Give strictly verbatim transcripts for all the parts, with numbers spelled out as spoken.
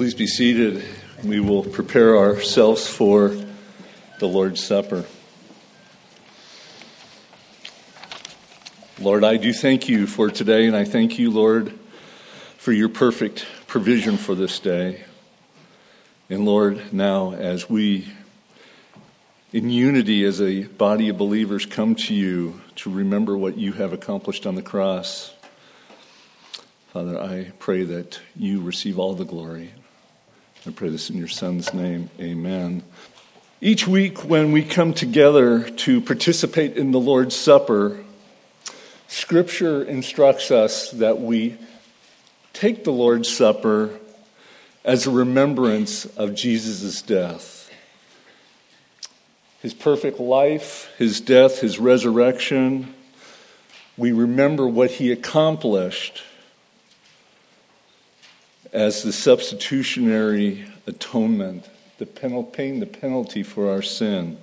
Please be seated. We will prepare ourselves for the Lord's Supper. Lord, I do thank you for today, and I thank you, Lord, for your perfect provision for this day. And Lord, now as we, in unity as a body of believers, come to you to remember what you have accomplished on the cross, Father, I pray that you receive all the glory. I pray this in your Son's name. Amen. Each week when we come together to participate in the Lord's Supper, Scripture instructs us that we take the Lord's Supper as a remembrance of Jesus' death. His perfect life, his death, his resurrection. We remember what he accomplished as the substitutionary atonement, the penal, paying the penalty for our sin.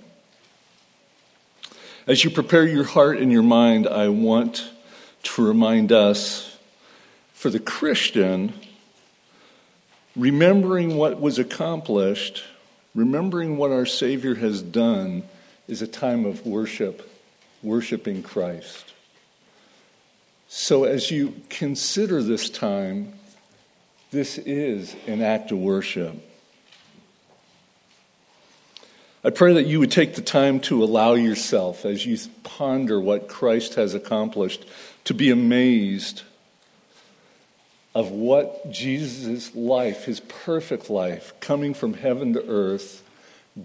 As you prepare your heart and your mind, I want to remind us, for the Christian, remembering what was accomplished, remembering what our Savior has done, is a time of worship, worshiping Christ. So as you consider this time, this is an act of worship. I pray that you would take the time to allow yourself, as you ponder what Christ has accomplished, to be amazed of what Jesus' life, his perfect life, coming from heaven to earth,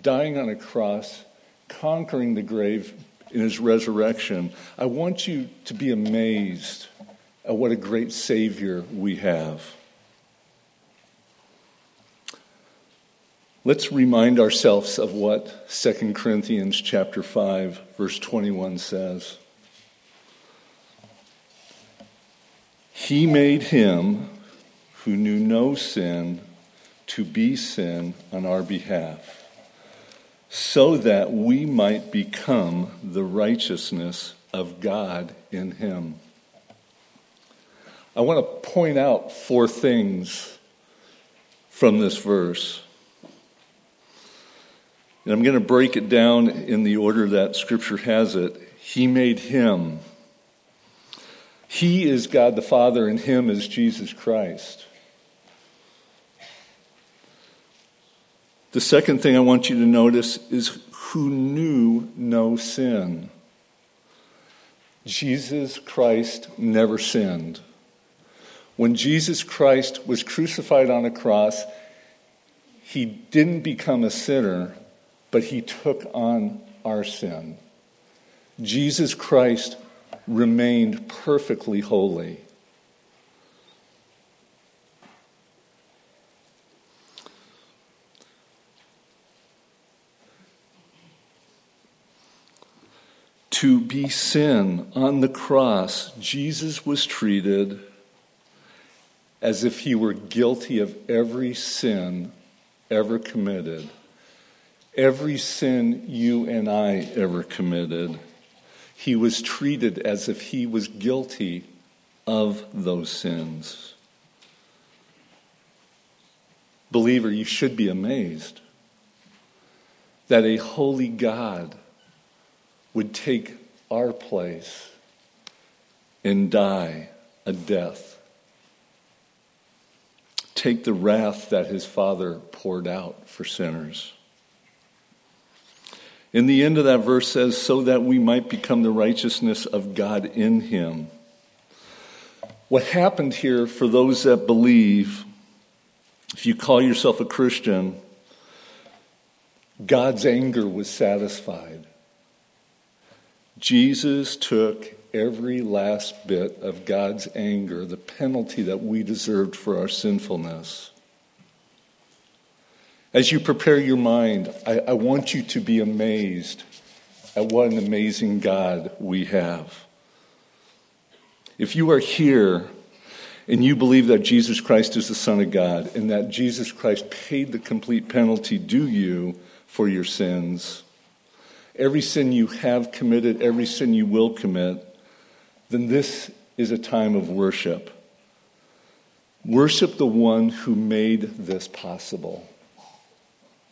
dying on a cross, conquering the grave in his resurrection. I want you to be amazed at what a great Savior we have. Let's remind ourselves of what Second Corinthians chapter five, verse twenty-one says. He made him who knew no sin to be sin on our behalf, so that we might become the righteousness of God in him. I want to point out four things from this verse. And I'm going to break it down in the order that Scripture has it. He made him. He is God the Father, and him is Jesus Christ. The second thing I want you to notice is who knew no sin. Jesus Christ never sinned. When Jesus Christ was crucified on a cross, he didn't become a sinner, but he took on our sin. Jesus Christ remained perfectly holy. To be sin on the cross, Jesus was treated as if he were guilty of every sin ever committed. Every sin you and I ever committed, he was treated as if he was guilty of those sins. Believer, you should be amazed that a holy God would take our place and die a death. Take the wrath that his Father poured out for sinners. In the end of that verse says, so that we might become the righteousness of God in him. What happened here for those that believe, if you call yourself a Christian, God's anger was satisfied. Jesus took every last bit of God's anger, the penalty that we deserved for our sinfulness. As you prepare your mind, I, I want you to be amazed at what an amazing God we have. If you are here and you believe that Jesus Christ is the Son of God and that Jesus Christ paid the complete penalty due you for your sins, every sin you have committed, every sin you will commit, then this is a time of worship. Worship the one who made this possible.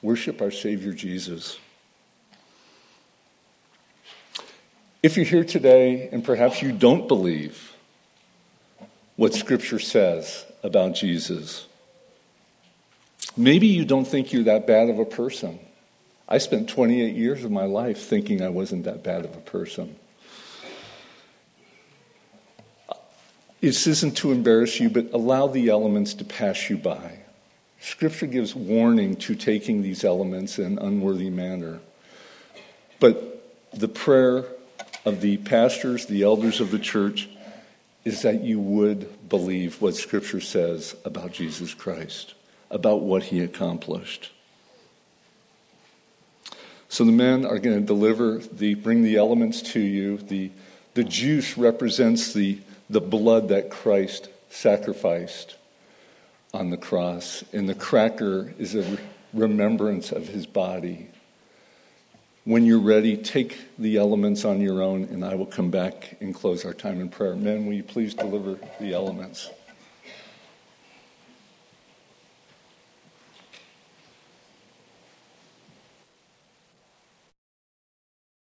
Worship our Savior Jesus. If you're here today and perhaps you don't believe what Scripture says about Jesus, maybe you don't think you're that bad of a person. I spent twenty-eight years of my life thinking I wasn't that bad of a person. This isn't to embarrass you, but allow the elements to pass you by. Scripture gives warning to taking these elements in an unworthy manner. But the prayer of the pastors, the elders of the church, is that you would believe what Scripture says about Jesus Christ, about what he accomplished. So the men are going to deliver, the, bring the elements to you. The, the juice represents the the blood that Christ sacrificed on the cross. And the cracker is a remembrance of his body. When you're ready, take the elements on your own, and I will come back and close our time in prayer. Men, will you please deliver the elements?